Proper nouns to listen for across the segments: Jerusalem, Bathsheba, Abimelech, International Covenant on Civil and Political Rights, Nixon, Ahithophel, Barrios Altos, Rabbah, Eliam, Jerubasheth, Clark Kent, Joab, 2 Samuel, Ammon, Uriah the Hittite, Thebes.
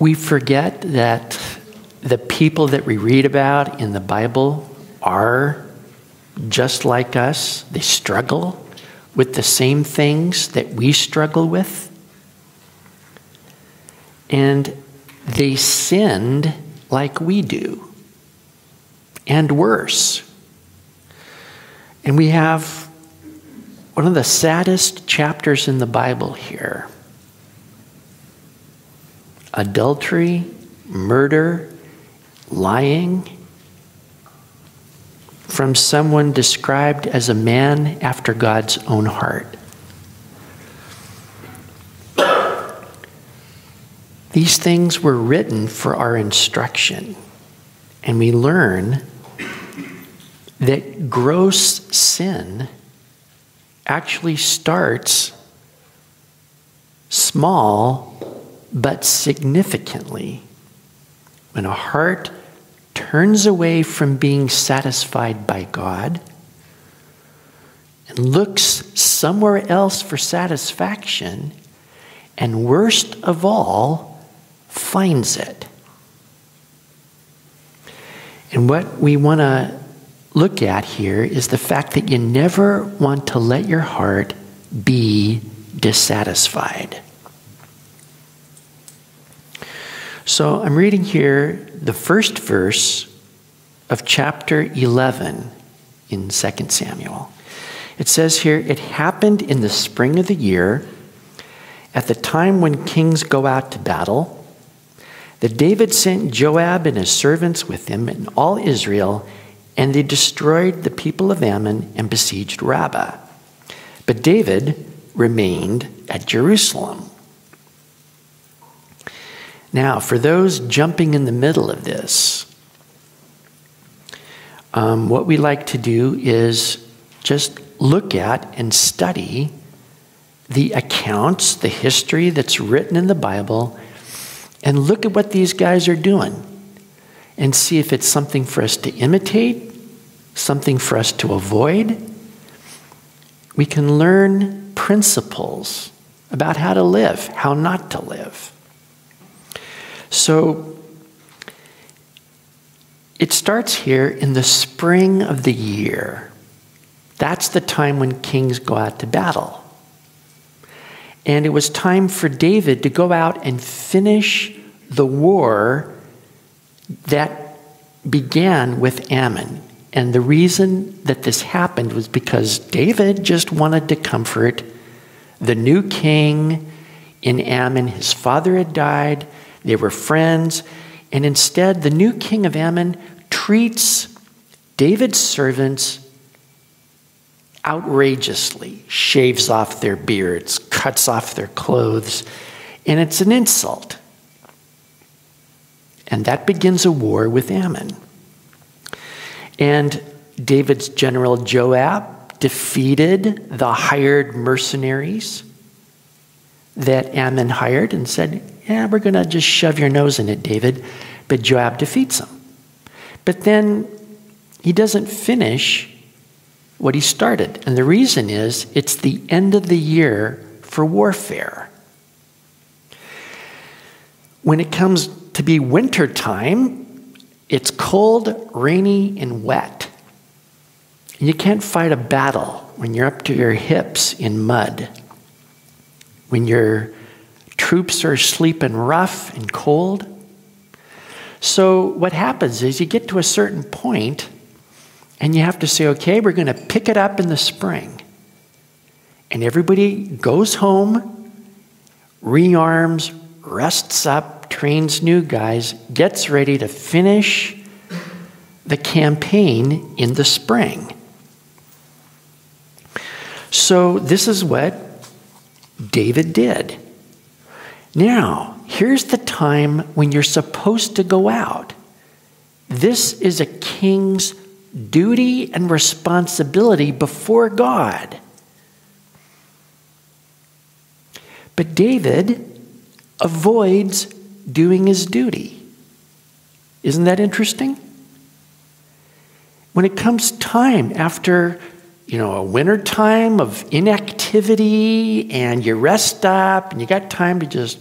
We forget that the people that we read about in the Bible are just like us. They struggle with the same things that we struggle with. And they sinned like we do, and worse. And we have one of the saddest chapters in the Bible here. Adultery, murder, lying, from someone described as a man after God's own heart. These things were written for our instruction, and we learn that gross sin actually starts small but significantly when a heart turns away from being satisfied by God and looks somewhere else for satisfaction, and worst of all, finds it. And what we want to look at here is the fact that you never want to let your heart be dissatisfied. So I'm reading here the first verse of chapter 11 in 2 Samuel. It says here, "It happened in the spring of the year, at the time when kings go out to battle, that David sent Joab and his servants with him and all Israel, and they destroyed the people of Ammon and besieged Rabbah. But David remained at Jerusalem." Now, for those jumping in the middle of this, what we like to do is just look at and study the accounts, the history that's written in the Bible, and look at what these guys are doing and see if it's something for us to imitate, something for us to avoid. We can learn principles about how to live, how not to live. So it starts here in the spring of the year. That's the time when kings go out to battle. And it was time for David to go out and finish the war that began with Ammon. And the reason that this happened was because David just wanted to comfort the new king in Ammon. His father had died. They were friends. And instead, the new king of Ammon treats David's servants outrageously, shaves off their beards, cuts off their clothes, and it's an insult. And that begins a war with Ammon. And David's general Joab defeated the hired mercenaries that Ammon hired and said, "Yeah, we're going to just shove your nose in it, David." But Joab defeats him. But then he doesn't finish what he started. And the reason is it's the end of the year for warfare. When it comes to be winter time, it's cold, rainy, and wet. And you can't fight a battle when you're up to your hips in mud, when your troops are sleeping rough and cold. So what happens is you get to a certain point and you have to say, okay, we're going to pick it up in the spring. And everybody goes home, rearms, rests up, trains new guys, gets ready to finish the campaign in the spring. So this is what David did. Now, here's the time when you're supposed to go out. This is a king's duty and responsibility before God. But David avoids doing his duty. Isn't that interesting? When it comes time after, a winter time of inactivity and you rest up and you got time to just,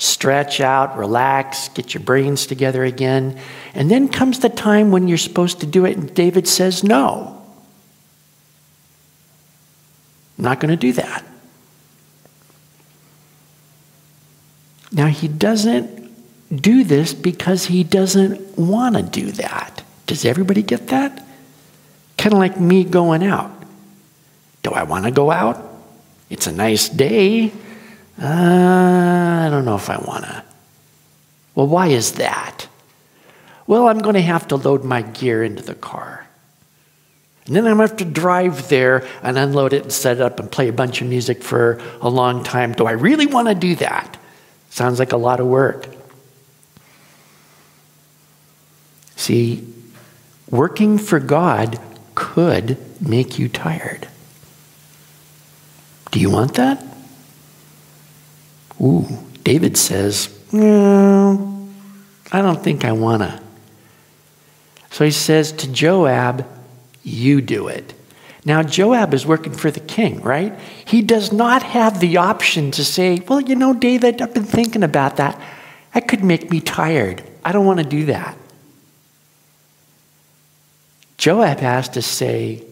stretch out, relax, get your brains together again. And then comes the time when you're supposed to do it, and David says, no. I'm not going to do that. Now, he doesn't do this because he doesn't want to do that. Does everybody get that? Kind of like me going out. Do I want to go out? It's a nice day. I don't know if I want to. Well, why is that? Well, I'm going to have to load my gear into the car. And then I'm going to have to drive there and unload it and set it up and play a bunch of music for a long time. Do I really want to do that? Sounds like a lot of work. See, working for God could make you tired. Do you want that? Ooh, David says, no, I don't think I want to. So he says to Joab, you do it. Now, Joab is working for the king, right? He does not have the option to say, well, you know, David, I've been thinking about that. That could make me tired. I don't want to do that. Joab has to say,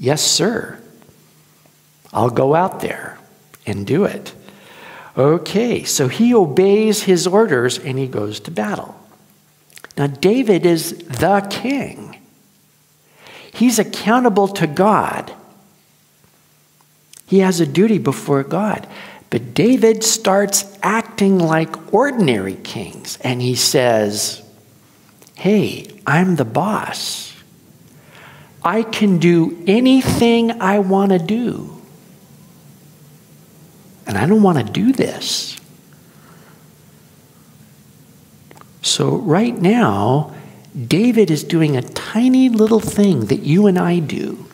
yes, sir. I'll go out there and do it. Okay, so he obeys his orders and he goes to battle. Now, David is the king. He's accountable to God. He has a duty before God. But David starts acting like ordinary kings, and he says, hey, I'm the boss. I can do anything I want to do. And I don't want to do this. So right now, David is doing a tiny little thing that you and I do.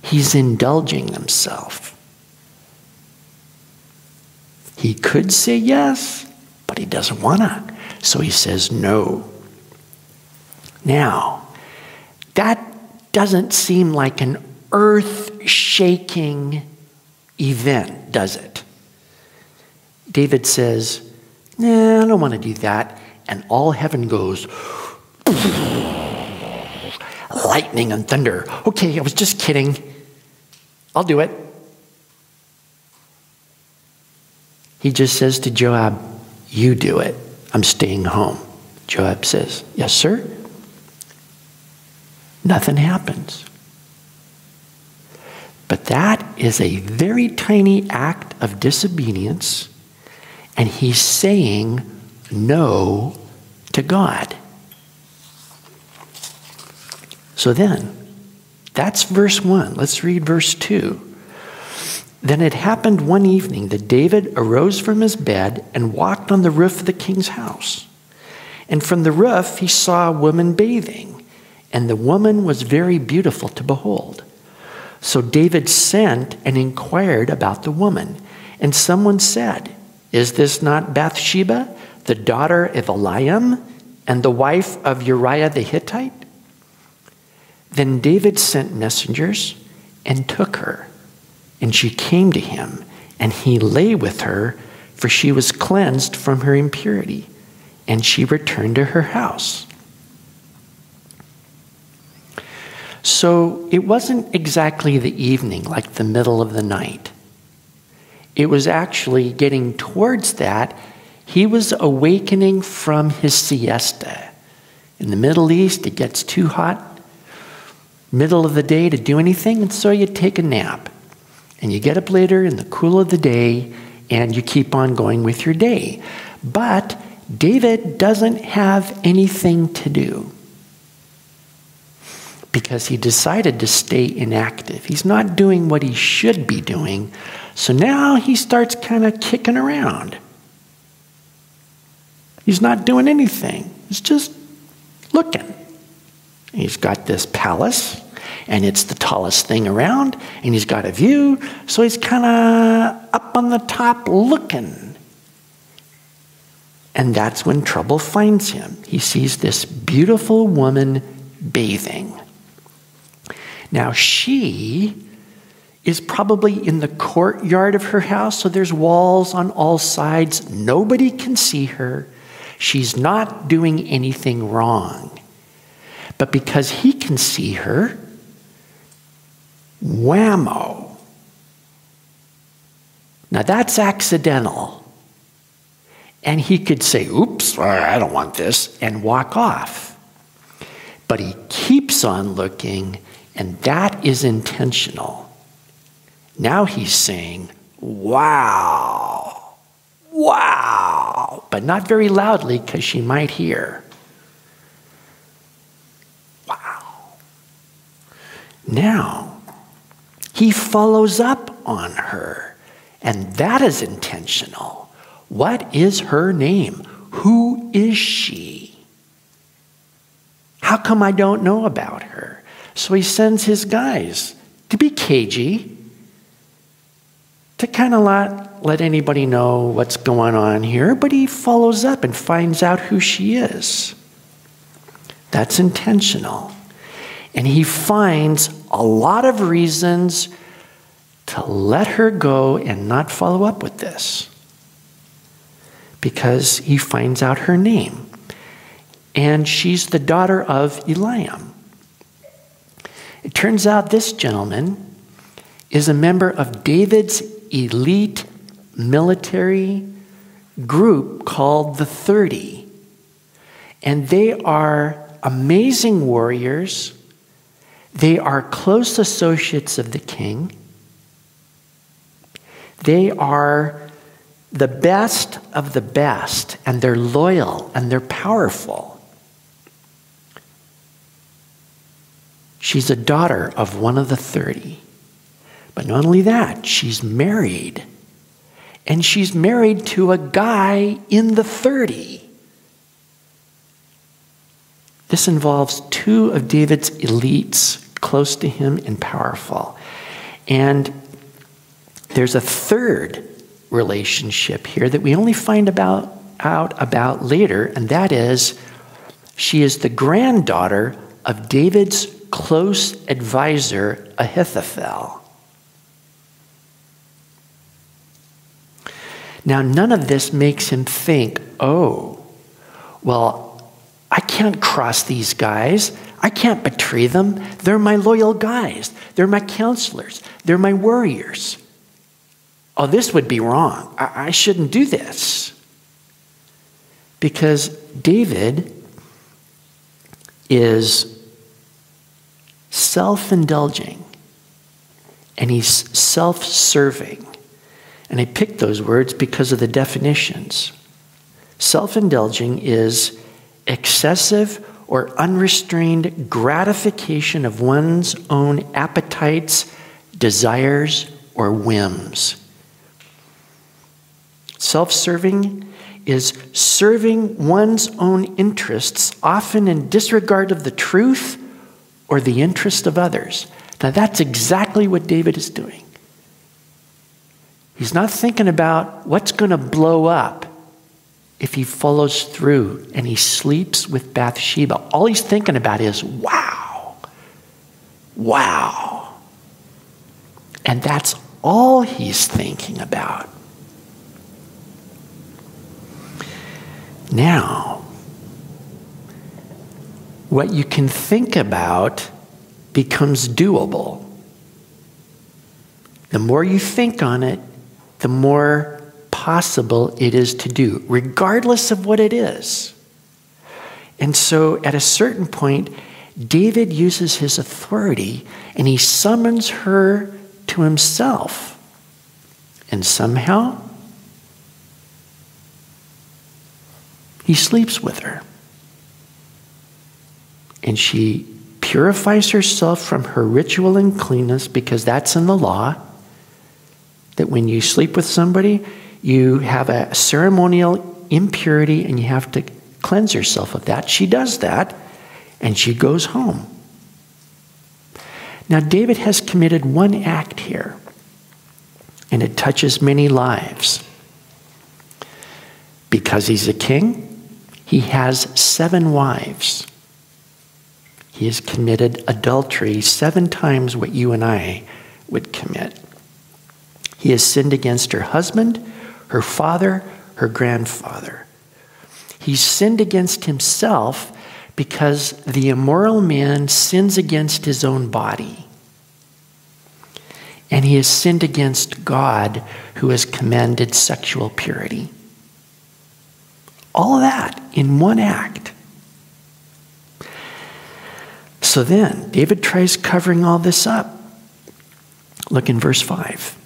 He's indulging himself. He could say yes, but he doesn't want to. So he says no. Now, that doesn't seem like an earth-shaking event, does it? David says, nah, I don't want to do that. And all heaven goes, lightning and thunder. Okay, I was just kidding. I'll do it. He just says to Joab, you do it. I'm staying home. Joab says, yes, sir. Nothing happens. But that is a very tiny act of disobedience, and he's saying no to God. So then, that's verse 1. Let's read verse 2. Then it happened one evening that David arose from his bed and walked on the roof of the king's house. And from the roof he saw a woman bathing, and the woman was very beautiful to behold. So David sent and inquired about the woman. And someone said, is this not Bathsheba, the daughter of Eliam, and the wife of Uriah the Hittite? Then David sent messengers and took her. And she came to him, and he lay with her, for she was cleansed from her impurity. And she returned to her house. So it wasn't exactly the evening, like the middle of the night. It was actually getting towards that. He was awakening from his siesta. In the Middle East, it gets too hot, middle of the day to do anything, and so you take a nap. And you get up later in the cool of the day, and you keep on going with your day. But David doesn't have anything to do, because he decided to stay inactive. He's not doing what he should be doing. So now he starts kind of kicking around. He's not doing anything. He's just looking. He's got this palace, and it's the tallest thing around, and he's got a view, so he's kind of up on the top looking. And that's when trouble finds him. He sees this beautiful woman bathing. Now, she is probably in the courtyard of her house, so there's walls on all sides. Nobody can see her. She's not doing anything wrong. But because he can see her, whammo. Now that's accidental. And he could say, oops, I don't want this, and walk off. But he keeps on looking, and that is intentional. Now he's saying, wow, wow, but not very loudly because she might hear. Now, he follows up on her, and that is intentional. What is her name? Who is she? How come I don't know about her? So he sends his guys to be cagey, to kind of not let anybody know what's going on here, but he follows up and finds out who she is. That's intentional. And he finds a lot of reasons to let her go and not follow up with this, because he finds out her name. And she's the daughter of Eliam. It turns out this gentleman is a member of David's elite military group called the 30. And they are amazing warriors. They are close associates of the king. They are the best of the best, and they're loyal, and they're powerful. She's a daughter of one of the 30. But not only that, she's married. And she's married to a guy in the 30. This involves two of David's elites close to him and powerful. And there's a third relationship here that we only find out about later, and that is she is the granddaughter of David's close advisor, Ahithophel. Now, none of this makes him think, oh, well, I can't cross these guys. I can't betray them. They're my loyal guys. They're my counselors. They're my warriors. Oh, this would be wrong. I shouldn't do this. Because David is self-indulging, and he's self-serving. And I picked those words because of the definitions. Self-indulging is excessive or unrestrained gratification of one's own appetites, desires, or whims. Self-serving is serving one's own interests, often in disregard of the truth or the interest of others. Now, that's exactly what David is doing. He's not thinking about what's going to blow up if he follows through and he sleeps with Bathsheba. All he's thinking about is, wow, wow. And that's all he's thinking about. Now, what you can think about becomes doable. The more you think on it, the more possible it is to do, regardless of what it is. And so at a certain point, David uses his authority and he summons her to himself. And somehow, he sleeps with her. And she purifies herself from her ritual uncleanness, because that's in the law, that when you sleep with somebody, you have a ceremonial impurity and you have to cleanse yourself of that. She does that, and she goes home. Now, David has committed one act here, and it touches many lives. Because he's a king, he has 7 wives. He has committed adultery 7 times what you and I would commit. He has sinned against her husband, her father, her grandfather. He sinned against himself because the immoral man sins against his own body. And he has sinned against God, who has commanded sexual purity. All of that in one act. So then, David tries covering all this up. Look in verse 5.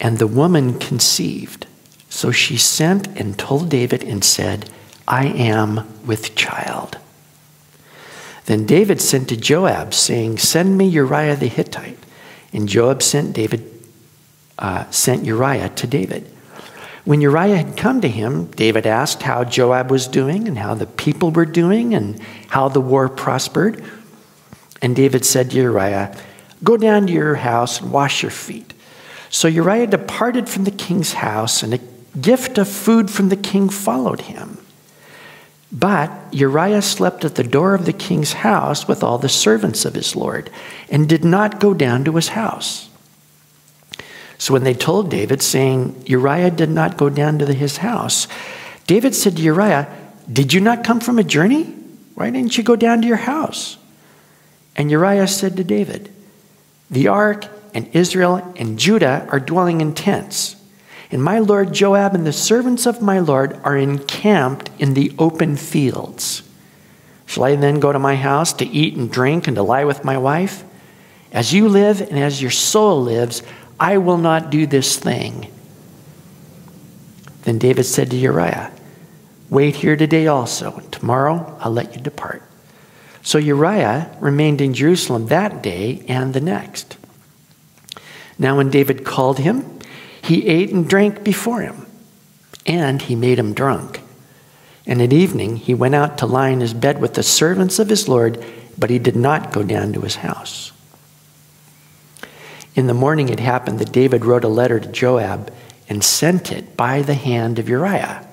And the woman conceived. So she sent and told David and said, I am with child. Then David sent to Joab, saying, send me Uriah the Hittite. And Joab sent Uriah to David. When Uriah had come to him, David asked how Joab was doing and how the people were doing and how the war prospered. And David said to Uriah, go down to your house and wash your feet. So Uriah departed from the king's house, and a gift of food from the king followed him. But Uriah slept at the door of the king's house with all the servants of his lord, and did not go down to his house. So when they told David, saying, Uriah did not go down to his house, David said to Uriah, did you not come from a journey? Why didn't you go down to your house? And Uriah said to David, the ark and Israel and Judah are dwelling in tents. And my lord Joab and the servants of my lord are encamped in the open fields. Shall I then go to my house to eat and drink and to lie with my wife? As you live and as your soul lives, I will not do this thing. Then David said to Uriah, wait here today also, and tomorrow I'll let you depart. So Uriah remained in Jerusalem that day and the next. Now when David called him, he ate and drank before him, and he made him drunk. And at evening he went out to lie in his bed with the servants of his lord, but he did not go down to his house. In the morning it happened that David wrote a letter to Joab and sent it by the hand of Uriah.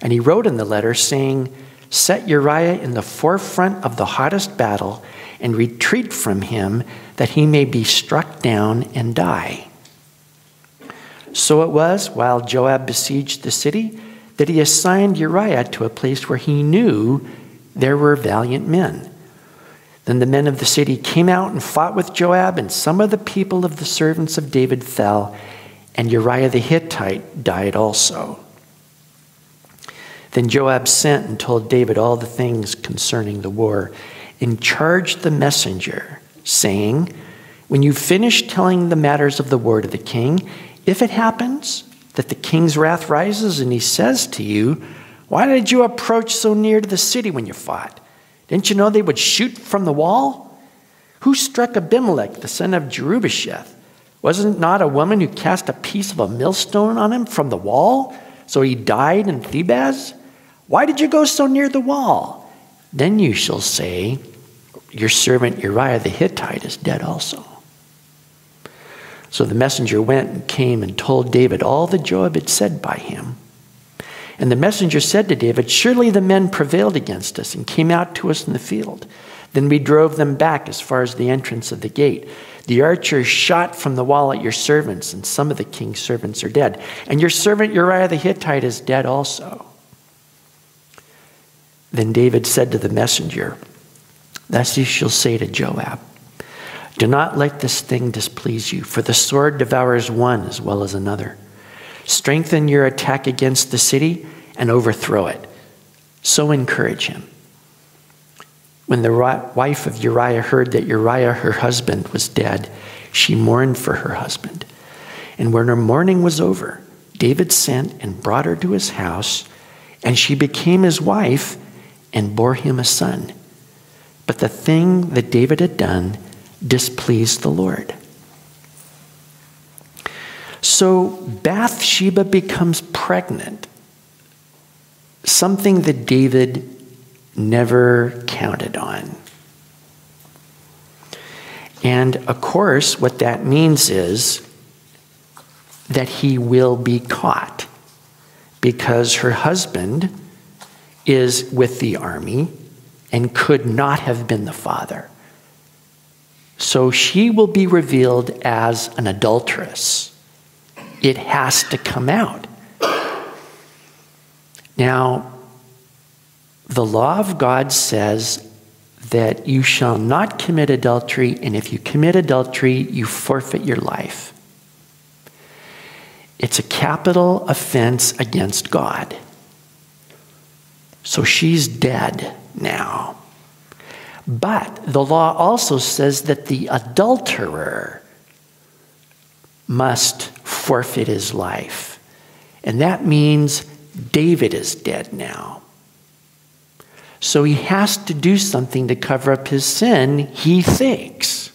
And he wrote in the letter, saying, set Uriah in the forefront of the hottest battle and retreat from him, that he may be struck down and die. So it was, while Joab besieged the city, that he assigned Uriah to a place where he knew there were valiant men. Then the men of the city came out and fought with Joab, and some of the people of the servants of David fell, and Uriah the Hittite died also. Then Joab sent and told David all the things concerning the war, and charged the messenger, saying, when you finish telling the matters of the war to the king, if it happens that the king's wrath rises and he says to you, why did you approach so near to the city when you fought? Didn't you know they would shoot from the wall? Who struck Abimelech, the son of Jerubasheth? Wasn't it not a woman who cast a piece of a millstone on him from the wall, so he died in Thebes? Why did you go so near the wall? Then you shall say, your servant Uriah the Hittite is dead also. So the messenger went and came and told David all that Joab had said by him. And the messenger said to David, surely the men prevailed against us and came out to us in the field. Then we drove them back as far as the entrance of the gate. The archers shot from the wall at your servants, and some of the king's servants are dead. And your servant Uriah the Hittite is dead also. Then David said to the messenger, thus you shall say to Joab, do not let this thing displease you, for the sword devours one as well as another. Strengthen your attack against the city and overthrow it. So encourage him. When the wife of Uriah heard that Uriah, her husband, was dead, she mourned for her husband. And when her mourning was over, David sent and brought her to his house, and she became his wife and bore him a son. But the thing that David had done displeased the Lord. So Bathsheba becomes pregnant, something that David never counted on. And of course, what that means is that he will be caught, because her husband is with the army and could not have been the father. so she will be revealed as an adulteress. It has to come out. Now, the law of God says that you shall not commit adultery, and if you commit adultery, you forfeit your life. It's a capital offense against God. So she's dead now. But the law also says that the adulterer must forfeit his life. And that means David is dead now. So he has to do something to cover up his sin, he thinks.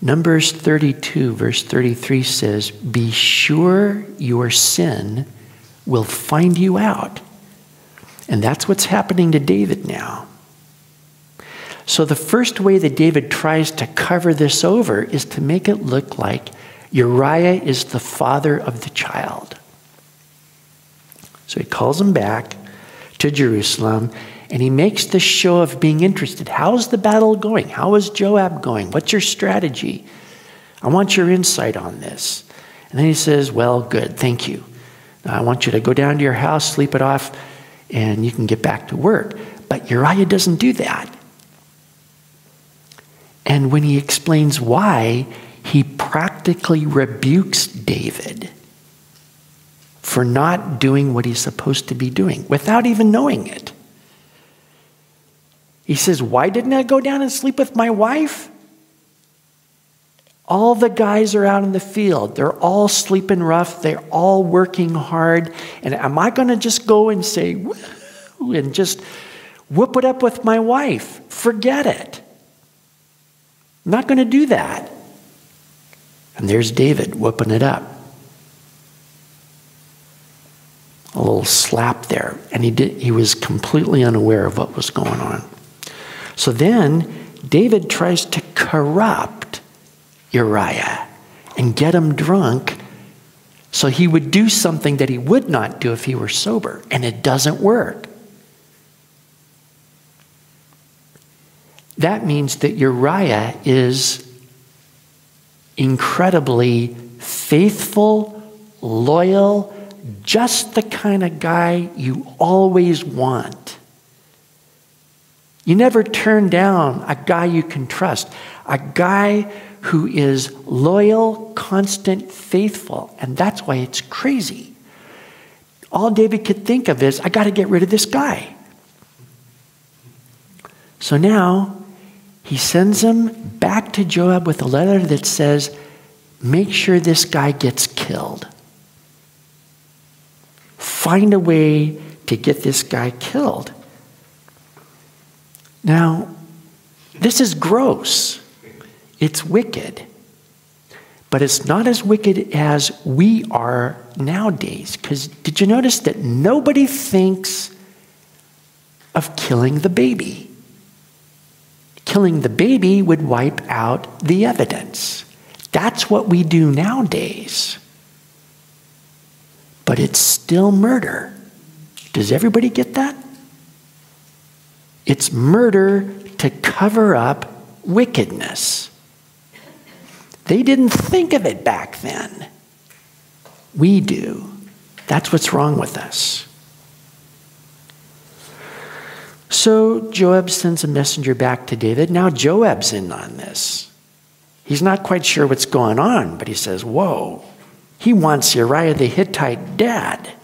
Numbers 32, verse 33 says, "Be sure your sin will find you out." And that's what's happening to David now. So the first way that David tries to cover this over is to make it look like Uriah is the father of the child. So he calls him back to Jerusalem, and he makes this show of being interested. How's the battle going? How is Joab going? What's your strategy? I want your insight on this. And then he says, well, good, thank you. Now I want you to go down to your house, sleep it off, and you can get back to work. But Uriah doesn't do that. And when he explains why, he practically rebukes David for not doing what he's supposed to be doing without even knowing it. He says, why didn't I go down and sleep with my wife? All the guys are out in the field. They're all sleeping rough. They're all working hard. And am I going to just go and say, woo, and just whoop it up with my wife? Forget it. I'm not going to do that. And there's David whooping it up. A little slap there. And he was completely unaware of what was going on. So then David tries to corrupt Uriah and get him drunk so he would do something that he would not do if he were sober, and it doesn't work. That means that Uriah is incredibly faithful, loyal, just the kind of guy you always want. You never turn down a guy you can trust, a guy who is loyal, constant, faithful. And that's why it's crazy. All David could think of is, I got to get rid of this guy. So now he sends him back to Joab with a letter that says, make sure this guy gets killed. Find a way to get this guy killed. Now, this is gross. It's wicked. But it's not as wicked as we are nowadays. Because did you notice that nobody thinks of killing the baby? Killing the baby would wipe out the evidence. That's what we do nowadays. But it's still murder. Does everybody get that? It's murder to cover up wickedness. They didn't think of it back then. We do. That's what's wrong with us. So Joab sends a messenger back to David. Now Joab's in on this. He's not quite sure what's going on, but he says, whoa. He wants Uriah the Hittite dead.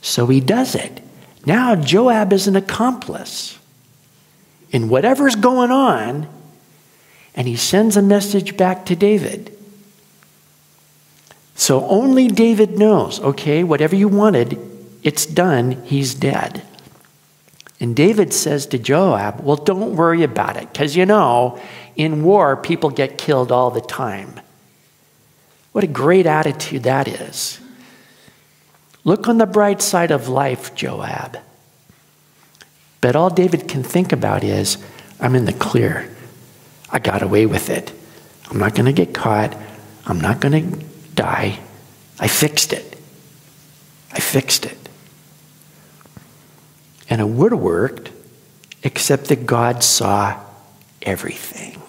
So he does it. Now Joab is an accomplice in whatever's going on, and he sends a message back to David. So only David knows, okay, whatever you wanted, it's done, he's dead. And David says to Joab, well, don't worry about it, because you know, in war, people get killed all the time. What a great attitude that is. Look on the bright side of life, Joab. But all David can think about is, I'm in the clear. I got away with it. I'm not going to get caught. I'm not going to die. I fixed it. I fixed it. and it would have worked, except that God saw everything.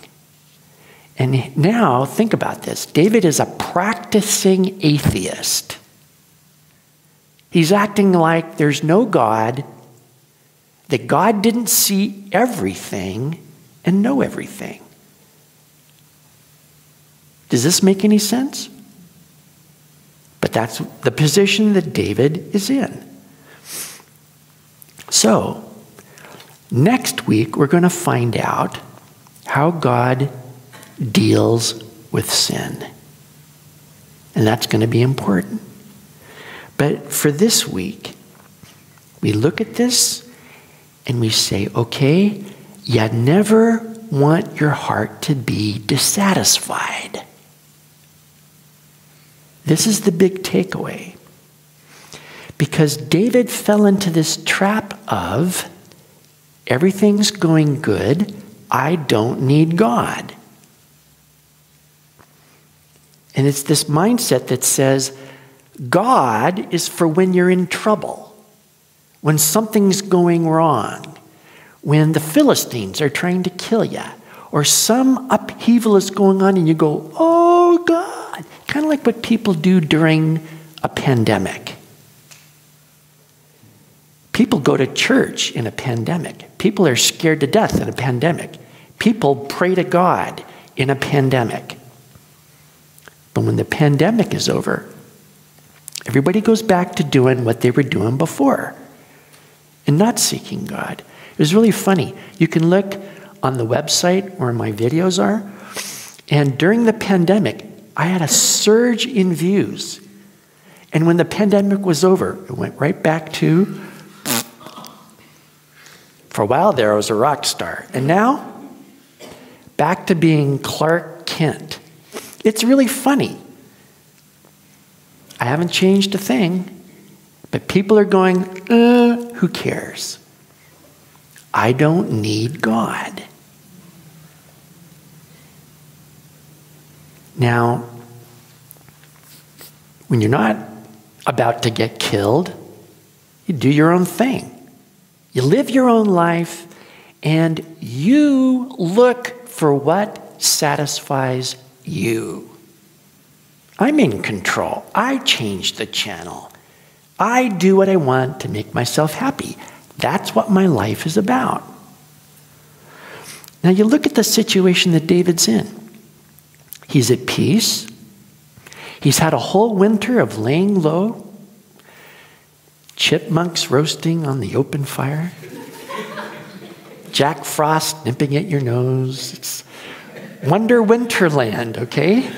And now, think about this. David is a practicing atheist. He's acting like there's no God, that God didn't see everything and know everything. Does this make any sense? But that's the position that David is in. So, next week we're going to find out how God deals with sin. And that's going to be important. But for this week, we look at this and we say, okay, you never want your heart to be dissatisfied. This is the big takeaway. Because David fell into this trap of, everything's going good, I don't need God. And it's this mindset that says, God is for when you're in trouble, when something's going wrong, when the Philistines are trying to kill you, or some upheaval is going on and you go, oh God, kind of like what people do during a pandemic. People go to church in a pandemic. People are scared to death in a pandemic. People pray to God in a pandemic. But when the pandemic is over, everybody goes back to doing what they were doing before and not seeking God. It was really funny. You can look on the website where my videos are, and during the pandemic, I had a surge in views. And when the pandemic was over, it went right back to, for a while there, I was a rock star. And now, back to being Clark Kent. It's really funny. I haven't changed a thing, but people are going, who cares? I don't need God. Now, when you're not about to get killed, you do your own thing. You live your own life, and you look for what satisfies you. I'm in control. I change the channel. I do what I want to make myself happy. That's what my life is about. Now you look at the situation that David's in. He's at peace. He's had a whole winter of laying low, chipmunks roasting on the open fire, Jack Frost nipping at your nose. It's Wonder Winterland, okay?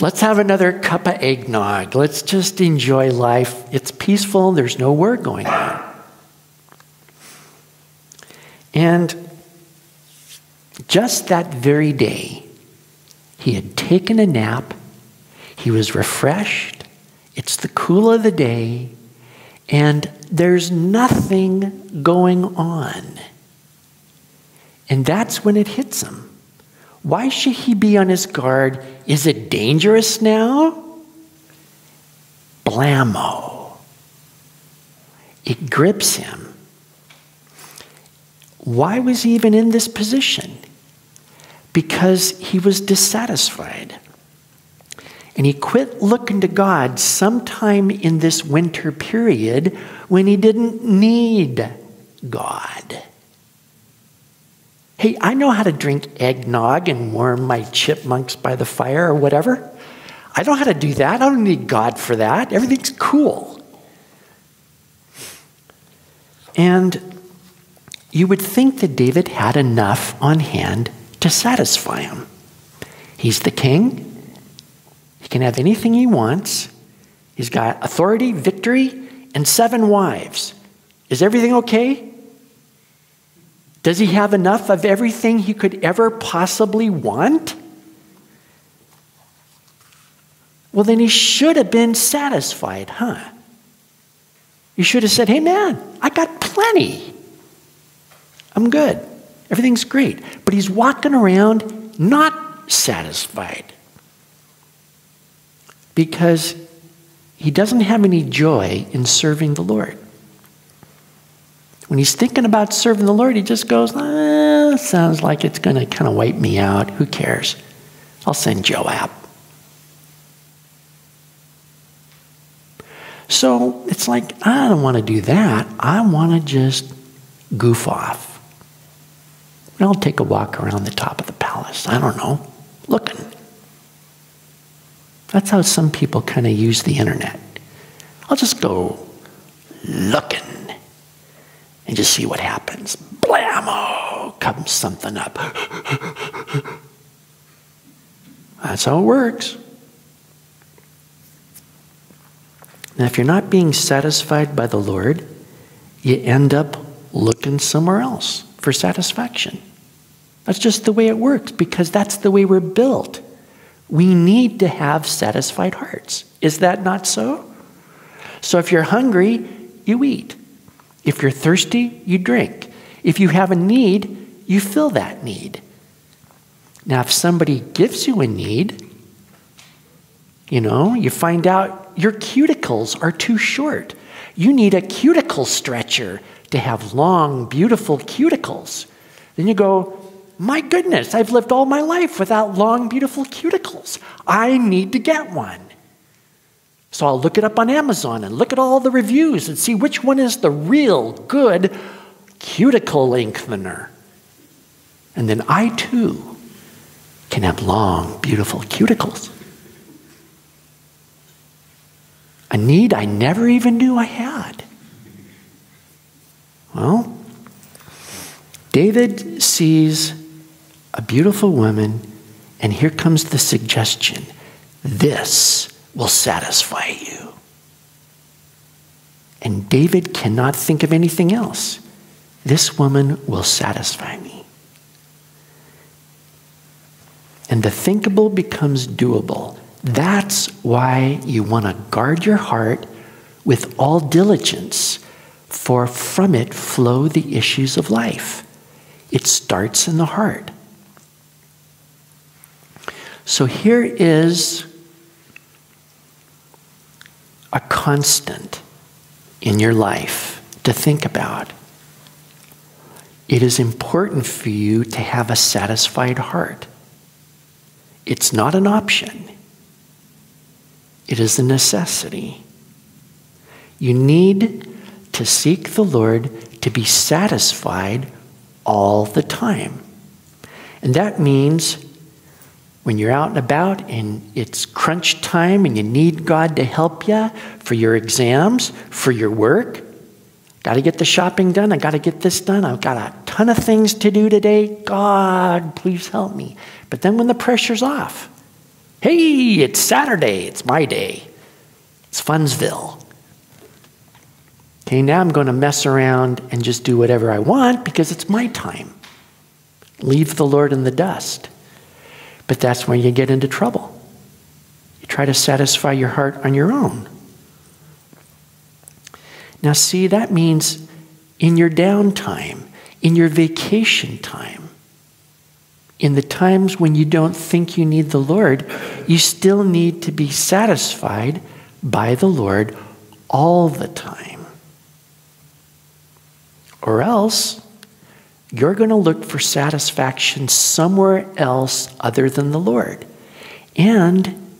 Let's have another cup of eggnog. Let's just enjoy life. It's peaceful. There's no war going on. And just that very day, he had taken a nap. He was refreshed. It's the cool of the day. And there's nothing going on. And that's when it hits him. Why should he be on his guard? Is it dangerous now? Blammo. It grips him. Why was he even in this position? Because he was dissatisfied. And he quit looking to God sometime in this winter period when he didn't need God. Hey, I know how to drink eggnog and warm my chipmunks by the fire or whatever. I know how to do that. I don't need God for that. Everything's cool. And you would think that David had enough on hand to satisfy him. He's the king. He can have anything he wants. He's got authority, victory, and 7 wives. Is everything okay? Does he have enough of everything he could ever possibly want? Well, then he should have been satisfied, huh? You should have said, hey man, I got plenty. I'm good. Everything's great. But he's walking around not satisfied. because he doesn't have any joy in serving the Lord. When he's thinking about serving the Lord, he just goes, sounds like it's going to kind of wipe me out. Who cares? I'll send Joab. So it's like, I don't want to do that. I want to just goof off. And I'll take a walk around the top of the palace. I don't know. Looking. That's how some people kind of use the internet. I'll just go looking and just see what happens. Blammo! Comes something up. That's how it works. Now, if you're not being satisfied by the Lord, you end up looking somewhere else for satisfaction. That's just the way it works, because that's the way we're built. We need to have satisfied hearts. Is that not so? So if you're hungry, you eat. If you're thirsty, you drink. If you have a need, you fill that need. Now, if somebody gives you a need, you know, you find out your cuticles are too short. You need a cuticle stretcher to have long, beautiful cuticles. Then you go, my goodness, I've lived all my life without long, beautiful cuticles. I need to get one. So I'll look it up on Amazon and look at all the reviews and see which one is the real good cuticle lengthener. And then I too can have long, beautiful cuticles. A need I never even knew I had. Well, David sees a beautiful woman, and here comes the suggestion. This will satisfy you. And David cannot think of anything else. This woman will satisfy me. And the thinkable becomes doable. That's why you want to guard your heart with all diligence, for from it flow the issues of life. It starts in the heart. So here is a constant in your life to think about. It is important for you to have a satisfied heart. It's not an option. It is a necessity. You need to seek the Lord to be satisfied all the time. And that means when you're out and about and it's crunch time and you need God to help you for your exams, for your work, got to get the shopping done, I got to get this done, I've got a ton of things to do today, God, please help me. But then when the pressure's off, hey, it's Saturday, it's my day, it's Funsville. Okay, now I'm going to mess around and just do whatever I want because it's my time. Leave the Lord in the dust. But that's when you get into trouble. You try to satisfy your heart on your own. Now see, that means in your downtime, in your vacation time, in the times when you don't think you need the Lord, you still need to be satisfied by the Lord all the time. Or else, you're going to look for satisfaction somewhere else other than the Lord. And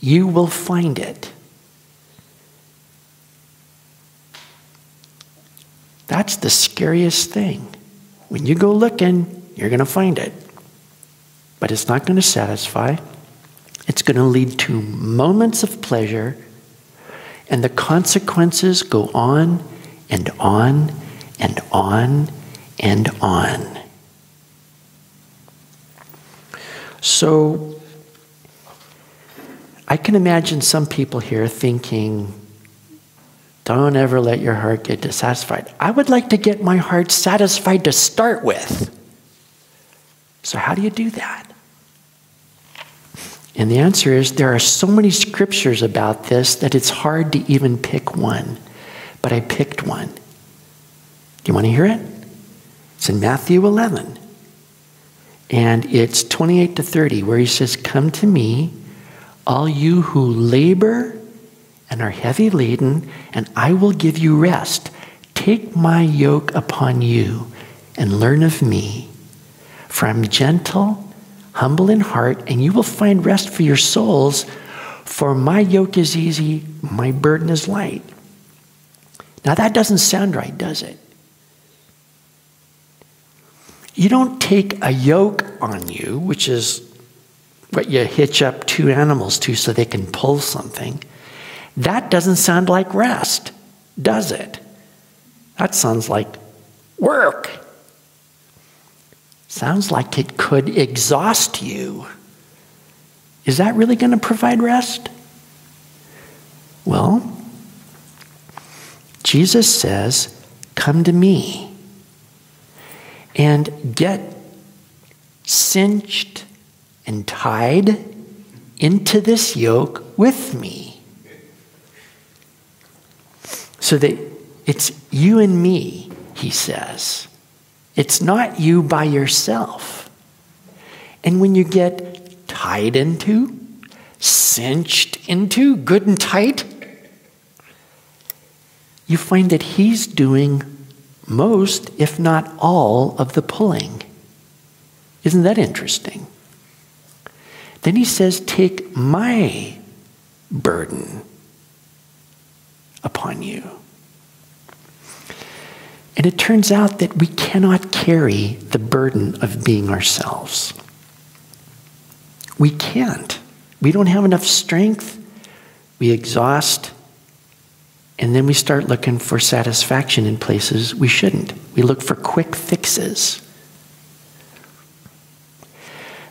you will find it. That's the scariest thing. When you go looking, you're going to find it. But it's not going to satisfy. It's going to lead to moments of pleasure. And the consequences go on and on and on, and on. So, I can imagine some people here thinking, don't ever let your heart get dissatisfied. I would like to get my heart satisfied to start with. So how do you do that? And the answer is, there are so many scriptures about this that it's hard to even pick one. But I picked one. Do you want to hear it? It's in Matthew 11. And it's 28 to 30 where he says, come to me, all you who labor and are heavy laden, and I will give you rest. Take my yoke upon you and learn of me, for I'm gentle, humble in heart, and you will find rest for your souls, for my yoke is easy, my burden is light. Now that doesn't sound right, does it? You don't take a yoke on you, which is what you hitch up two animals to so they can pull something. That doesn't sound like rest, does it? That sounds like work. Sounds like it could exhaust you. Is that really going to provide rest? Well, Jesus says, come to me and get cinched and tied into this yoke with me. So that it's you and me, he says. It's not you by yourself. And when you get tied into, cinched into, good and tight, you find that he's doing most, if not all, of the pulling. Isn't that interesting? Then he says, take my burden upon you. And it turns out that we cannot carry the burden of being ourselves. We can't. We don't have enough strength. We exhaust, and then we start looking for satisfaction in places we shouldn't. We look for quick fixes.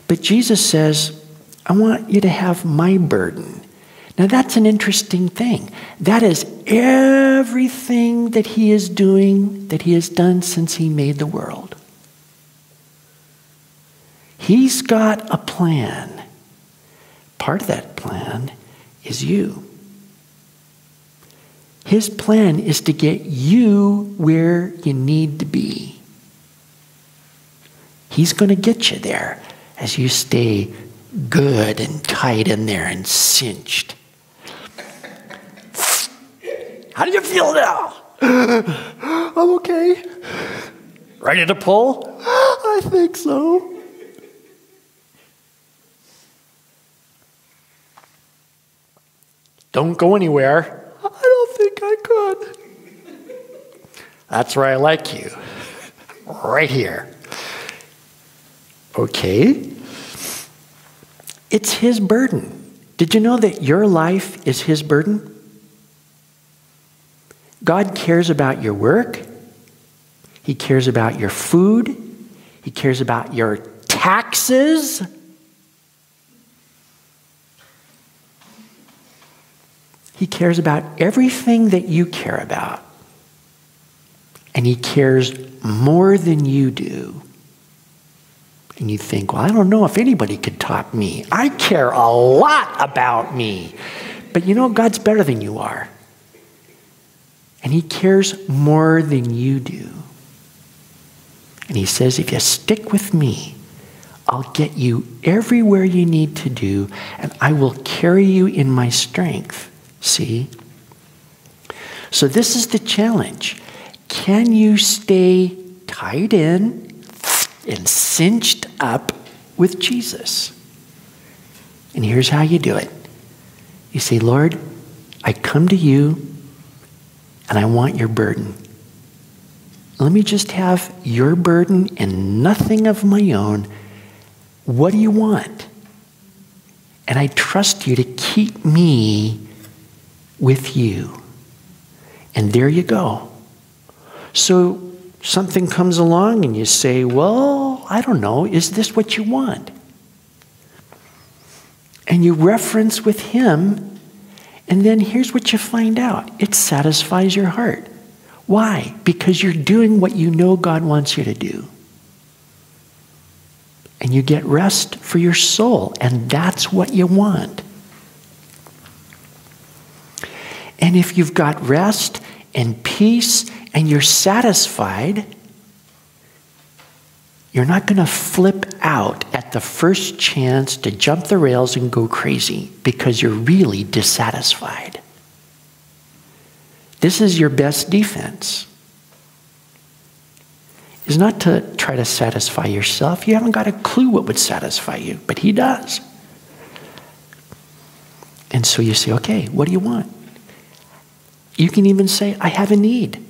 But Jesus says, I want you to have my burden. Now that's an interesting thing. That is everything that he is doing, that he has done since he made the world. He's got a plan. Part of that plan is you. His plan is to get you where you need to be. He's going to get you there as you stay good and tight in there and cinched. How do you feel now? I'm okay. Ready to pull? I think so. Don't go anywhere. I don't think I could. That's where I like you. Right here. Okay. It's his burden. Did you know that your life is his burden? God cares about your work. He cares about your food. He cares about your taxes. He cares about everything that you care about. And he cares more than you do. And you think, well, I don't know if anybody could top me. I care a lot about me. But you know, God's better than you are. And he cares more than you do. And he says, if you stick with me, I'll get you everywhere you need to do, and I will carry you in my strength. See? So this is the challenge. Can you stay tied in and cinched up with Jesus? And here's how you do it. You say, Lord, I come to you and I want your burden. Let me just have your burden and nothing of my own. What do you want? And I trust you to keep me with you. And there you go. So something comes along and you say, well, I don't know, is this what you want? And you reference with him, and then here's what you find out. It satisfies your heart. Why? Because you're doing what you know God wants you to do. And you get rest for your soul, and that's what you want. And if you've got rest and peace and you're satisfied, you're not going to flip out at at the first chance to jump the rails and go crazy because you're really dissatisfied. This is your best defense. It's not to try to satisfy yourself. You haven't got a clue what would satisfy you, but he does. And so you say, okay, what do you want? You can even say, I have a need.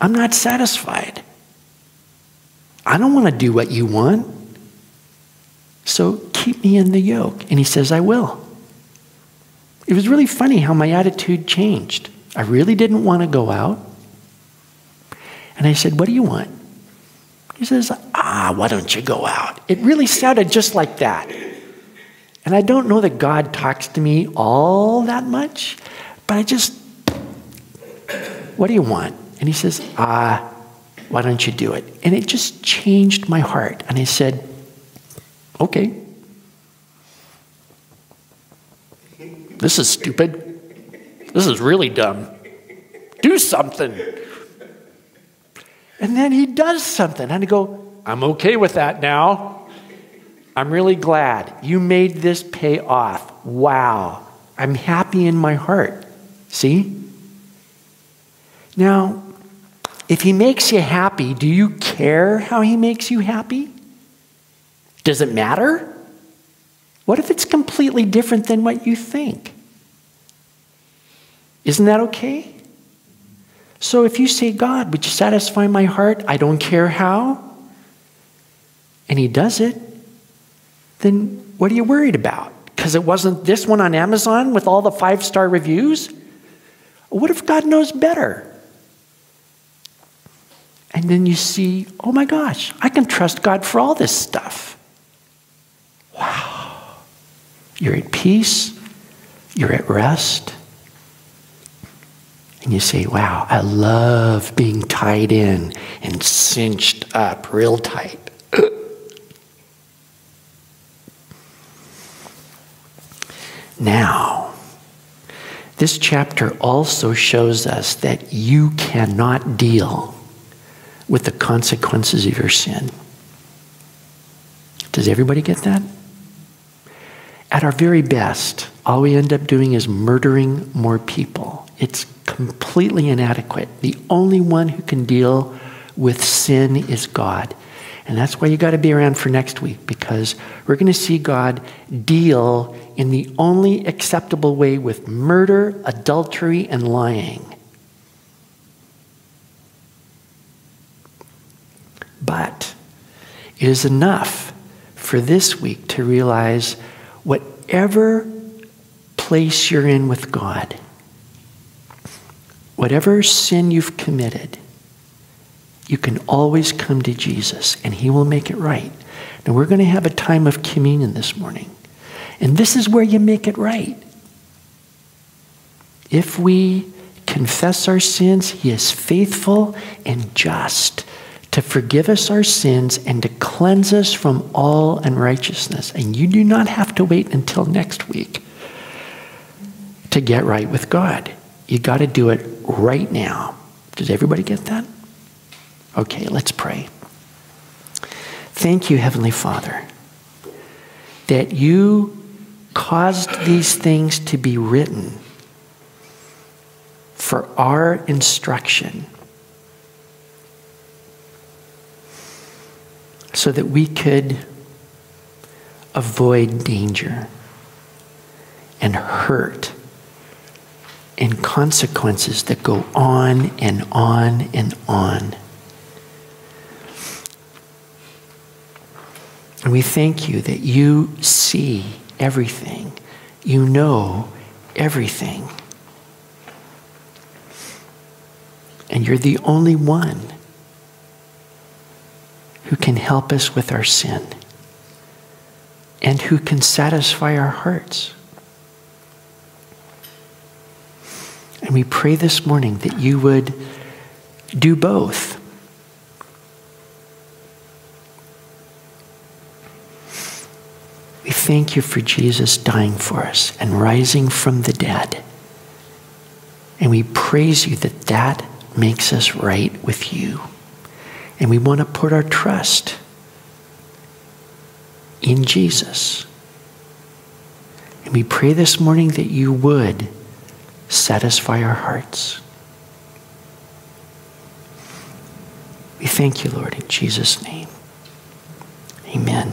I'm not satisfied. I don't want to do what you want. So keep me in the yoke. And he says, I will. It was really funny how my attitude changed. I really didn't want to go out. And I said, what do you want? He says, why don't you go out? It really sounded just like that. And I don't know that God talks to me all that much, but I just, what do you want? And he says, why don't you do it? And it just changed my heart. And I said, okay. This is stupid. This is really dumb. Do something. And then he does something. And I go, I'm okay with that now. I'm really glad you made this pay off. Wow. I'm happy in my heart. See? Now, if he makes you happy, do you care how he makes you happy? Does it matter? What if it's completely different than what you think? Isn't that okay? So if you say, God, would you satisfy my heart? I don't care how. And he does it. Then what are you worried about? Because it wasn't this one on Amazon with all the 5-star reviews? What if God knows better? And then you see, oh my gosh, I can trust God for all this stuff. Wow. You're at peace. You're at rest. And you say, wow, I love being tied in and cinched up real tight. Now, this chapter also shows us that you cannot deal with the consequences of your sin. Does everybody get that? At our very best, all we end up doing is murdering more people. It's completely inadequate. The only one who can deal with sin is God. And that's why you got to be around for next week, because we're going to see God deal in the only acceptable way with murder, adultery, and lying. But it is enough for this week to realize whatever place you're in with God, whatever sin you've committed, you can always come to Jesus and he will make it right. Now we're going to have a time of communion this morning. And this is where you make it right. If we confess our sins, he is faithful and just to forgive us our sins and to cleanse us from all unrighteousness. And you do not have to wait until next week to get right with God. You got to do it right now. Does everybody get that? Okay, let's pray. Thank you, Heavenly Father, that you caused these things to be written for our instruction so that we could avoid danger and hurt and consequences that go on and on and on. And we thank you that you see everything. You know everything. And you're the only one who can help us with our sin and who can satisfy our hearts. And we pray this morning that you would do both. We thank you for Jesus dying for us and rising from the dead. And we praise you that that makes us right with you. And we want to put our trust in Jesus. And we pray this morning that you would satisfy our hearts. We thank you, Lord, in Jesus' name. Amen.